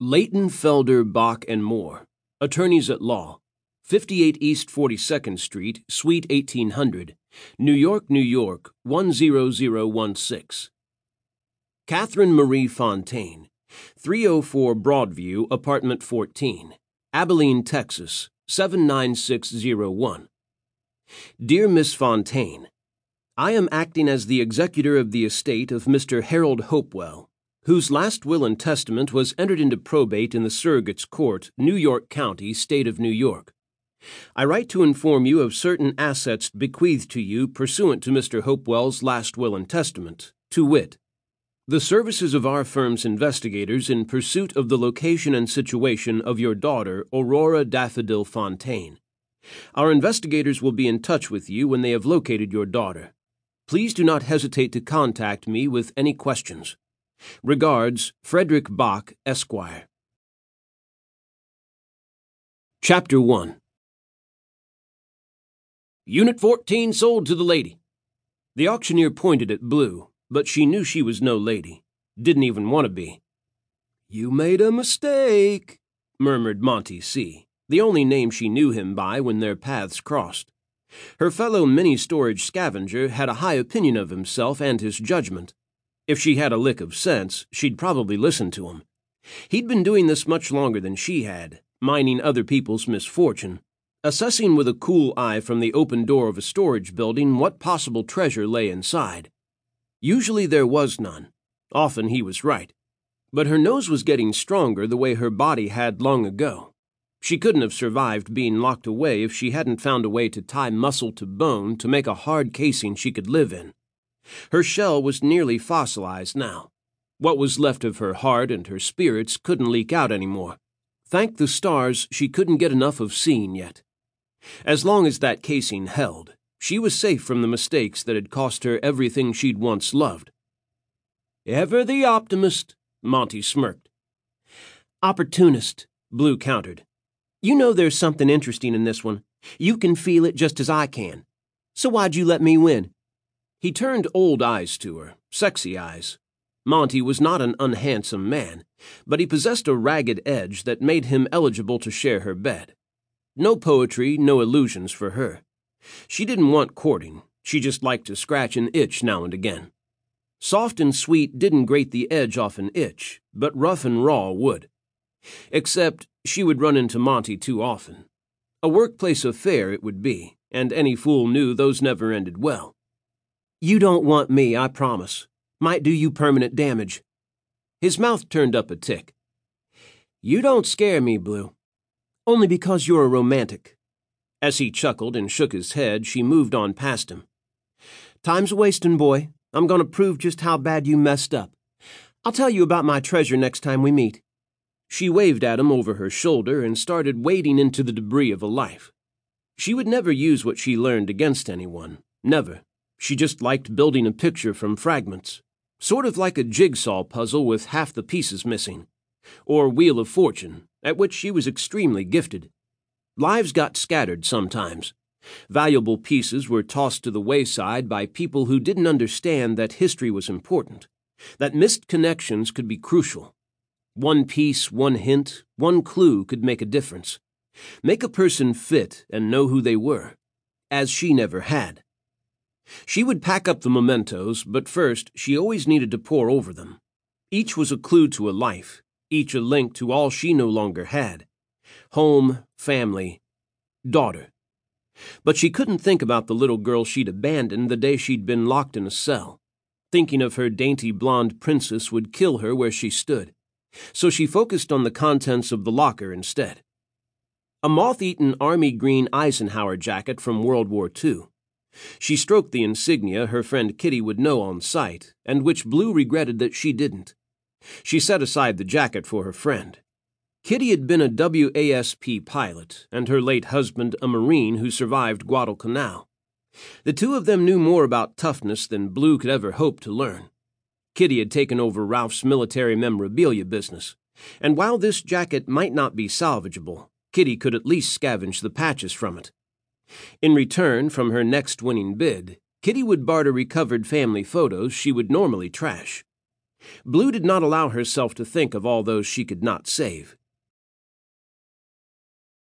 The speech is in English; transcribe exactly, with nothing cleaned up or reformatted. Leighton, Felder, Bach, and Moore, attorneys at law, fifty-eight East forty-second Street, Suite eighteen hundred, New York, New York, one zero zero one six. Catherine Marie Fontaine, three oh four Broadview, Apartment fourteen, Abilene, Texas, seven nine six zero one. Dear Miss Fontaine, I am acting as the executor of the estate of Mister Harold Hopewell, whose last will and testament was entered into probate in the Surrogate's Court, New York County, State of New York. I write to inform you of certain assets bequeathed to you pursuant to Mister Hopewell's last will and testament, to wit, the services of our firm's investigators in pursuit of the location and situation of your daughter, Aurora Daffodil Fontaine. Our investigators will be in touch with you when they have located your daughter. Please do not hesitate to contact me with any questions. Regards, Frederick Bach, Esquire. Chapter one. Unit fourteen sold to the lady. The auctioneer pointed at Blue, but she knew she was no lady, didn't even want to be. You made a mistake, murmured Monty C, the only name she knew him by when their paths crossed. Her fellow mini-storage scavenger had a high opinion of himself and his judgment. If she had a lick of sense, she'd probably listen to him. He'd been doing this much longer than she had, mining other people's misfortune, assessing with a cool eye from the open door of a storage building what possible treasure lay inside. Usually there was none. Often he was right. But her nose was getting stronger the way her body had long ago. She couldn't have survived being locked away if she hadn't found a way to tie muscle to bone to make a hard casing she could live in. Her shell was nearly fossilized now. What was left of her heart and her spirits couldn't leak out anymore. Thank the stars she couldn't get enough of seeing yet. As long as that casing held, she was safe from the mistakes that had cost her everything she'd once loved. Ever the optimist, Monty smirked. Opportunist, Blue countered. You know there's something interesting in this one. You can feel it just as I can. So why'd you let me win? He turned old eyes to her, sexy eyes. Monty was not an unhandsome man, but he possessed a ragged edge that made him eligible to share her bed. No poetry, no illusions for her. She didn't want courting, she just liked to scratch an itch now and again. Soft and sweet didn't grate the edge off an itch, but rough and raw would. Except she would run into Monty too often. A workplace affair it would be, and any fool knew those never ended well. You don't want me, I promise. Might do you permanent damage. His mouth turned up a tick. You don't scare me, Blue. Only because you're a romantic. As he chuckled and shook his head, she moved on past him. Time's wasting, boy. I'm going to prove just how bad you messed up. I'll tell you about my treasure next time we meet. She waved at him over her shoulder and started wading into the debris of a life. She would never use what she learned against anyone. Never. She just liked building a picture from fragments, sort of like a jigsaw puzzle with half the pieces missing, or Wheel of Fortune, at which she was extremely gifted. Lives got scattered sometimes. Valuable pieces were tossed to the wayside by people who didn't understand that history was important, that missed connections could be crucial. One piece, one hint, one clue could make a difference, make a person fit and know who they were, as she never had. She would pack up the mementos, but first she always needed to pore over them. Each was a clue to a life, each a link to all she no longer had. Home, family, daughter. But she couldn't think about the little girl she'd abandoned the day she'd been locked in a cell. Thinking of her dainty blonde princess would kill her where she stood. So she focused on the contents of the locker instead. A moth-eaten army green Eisenhower jacket from World War Two. She stroked the insignia her friend Kitty would know on sight, and which Blue regretted that she didn't. She set aside the jacket for her friend. Kitty had been a WASP pilot, and her late husband a Marine who survived Guadalcanal. The two of them knew more about toughness than Blue could ever hope to learn. Kitty had taken over Ralph's military memorabilia business, and while this jacket might not be salvageable, Kitty could at least scavenge the patches from it. In return, from her next winning bid, Kitty would barter recovered family photos she would normally trash. Blue did not allow herself to think of all those she could not save.